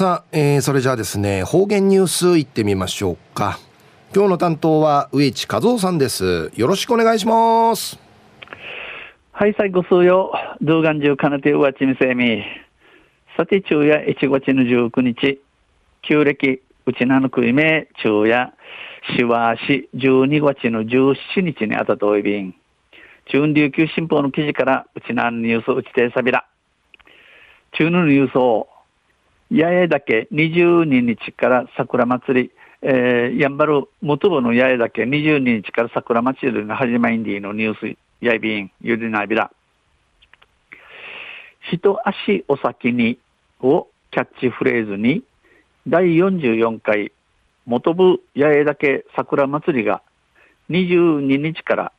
さあ、それじゃあですね、方言ニュースいってみましょうか。今日の担当は上地和夫さんです。よろしくお願いします。はい、最後数曜動画中かなてうわちみせみ。さて昼夜1月の19日旧暦うちなのくいめ昼夜しわし12月の17日にあたといびん。中琉球新報の記事からうちなのニュースうちてさびら中のニュースを八重岳22日から桜祭り、やんばる元部の八重岳22日から桜祭りの始まりんでのニュースやいびんゆりなびら。一足お先にをキャッチフレーズに第44回元部八重岳桜祭りが22日から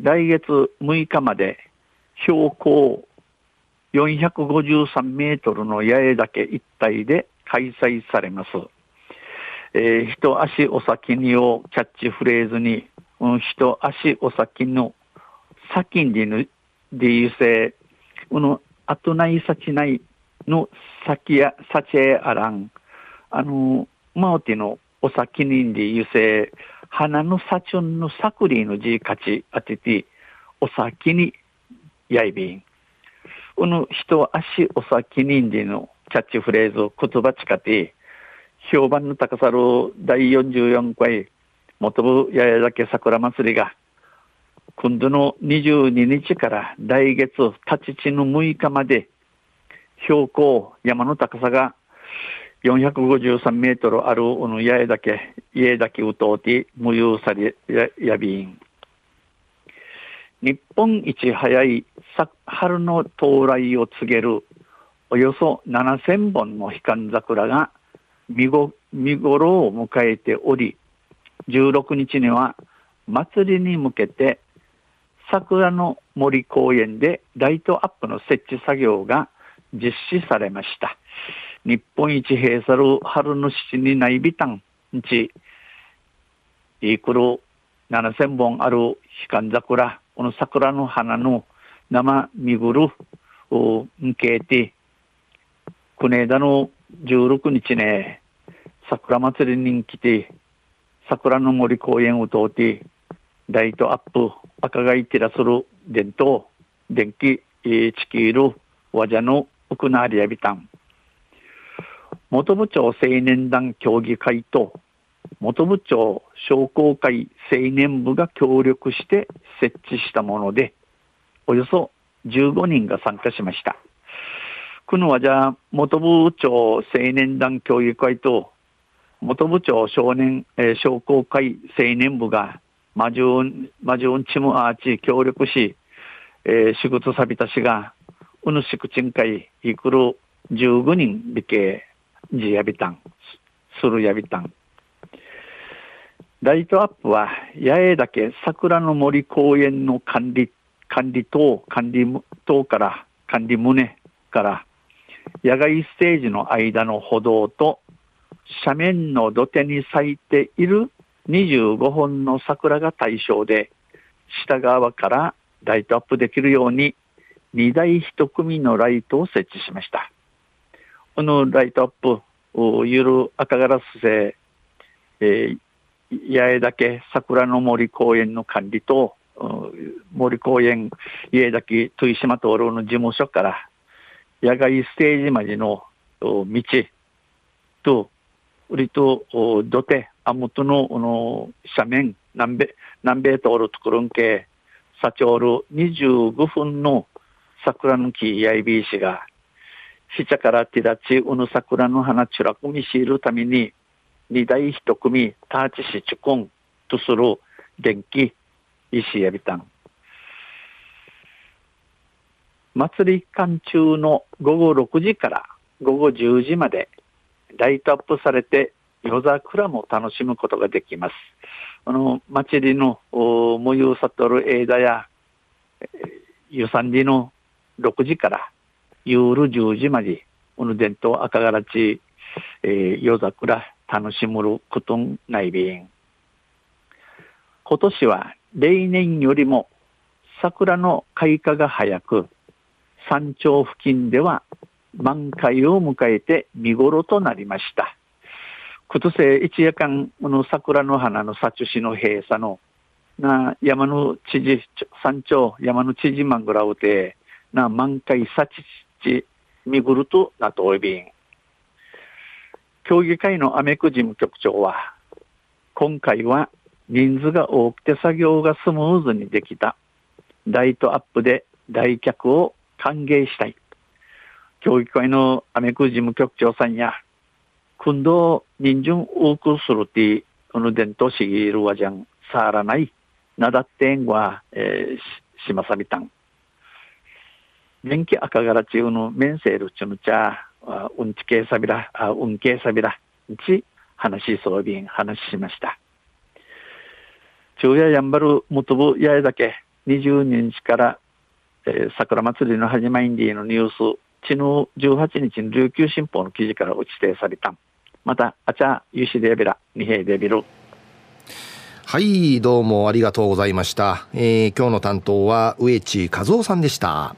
来月6日まで標高453メートルの八重岳一帯で開催されます。一足お先にをキャッチフレーズに、一足お先の先にの理由性、あとないさちないの先やさちえあらん、マオティのお先に理由性、花のさちゅんのさくりのじかちあてて、お先にやいびん。この一足お先にでのキャッチフレーズを言葉近て評判の高さる第44回元部八重岳桜祭りが今度の22日から来月立ちの6日まで標高山の高さが453メートルあるこの八重岳うとうて無用されやびん。日本一早い春の到来を告げるおよそ7000本のヒカン桜が見頃を迎えており、16日には祭りに向けて桜の森公園でライトアップの設置作業が実施されました。日本一閉鎖る春の七にないびたんちいくる7000本あるヒカン桜、この桜の花の生見ぐるを向けて、この間の16日ね、桜祭りに来て、桜の森公園を通って、ライトアップ、赤がい照らする伝統、電気、地球の和者の奥なりやびたん。元部町青年団協議会と、元部町商工会青年部が協力して設置したもので、およそ15人が参加しました。このはじゃあ元部町青年団協議会と元部町商工会青年部がマジュンチムアーチ協力し、仕事さびたしがうぬしくちんかいいくる15人びけじやびたんするやびたん。ライトアップは八重岳桜の森公園の管理棟から野外ステージの間の歩道と斜面の土手に咲いている25本の桜が対象で、下側からライトアップできるように2台1組のライトを設置しました。このライトアップ、ゆる赤ガラス製、八重岳桜の森公園の管理と森公園八重岳豊島灯籠の事務所から野外ステージまでの道と裏と土手あもとの斜面南米通るところんけさちょうる25分の桜の木やいびいしがひちゃからてらちうぬ桜の花ちゅらくみしいるために二大一組ターチシチュコンとする電気石やびたん。祭り期間中の午後6時から午後10時までライトアップされて夜桜も楽しむことができます。祭りの模様さとる枝や予算時の6時から夜10時までこの伝統赤がらち、夜桜楽しむることないびん。今年は例年よりも桜の開花が早く、山頂付近では満開を迎えて見頃となりました。今年一夜間の桜の花の殺虫の閉鎖のな山の知事山頂山の知事マングラウテな満開殺虫見頃となっておいびん。協議会のアメク事務局長は、今回は人数が多くて作業がスムーズにできた。ライトアップで来客を歓迎したい。協議会のアメク事務局長さんや、今度人参多くするって、この伝統しぎるわじゃん、さらない、なだってんは、しまさみたん。元気赤柄中の面セールちゅむちゃ、うんちけいさびら、うんけいさびら、ち、話しそうびん、話しました。昼夜やんばる元部八重岳、20日から、桜祭りの始まりのニュース、昨日18日の琉球新報の記事から指定された。またあちゃゆしでべらにへいでびる。はい、どうもありがとうございました。今日の担当は上地和夫さんでした。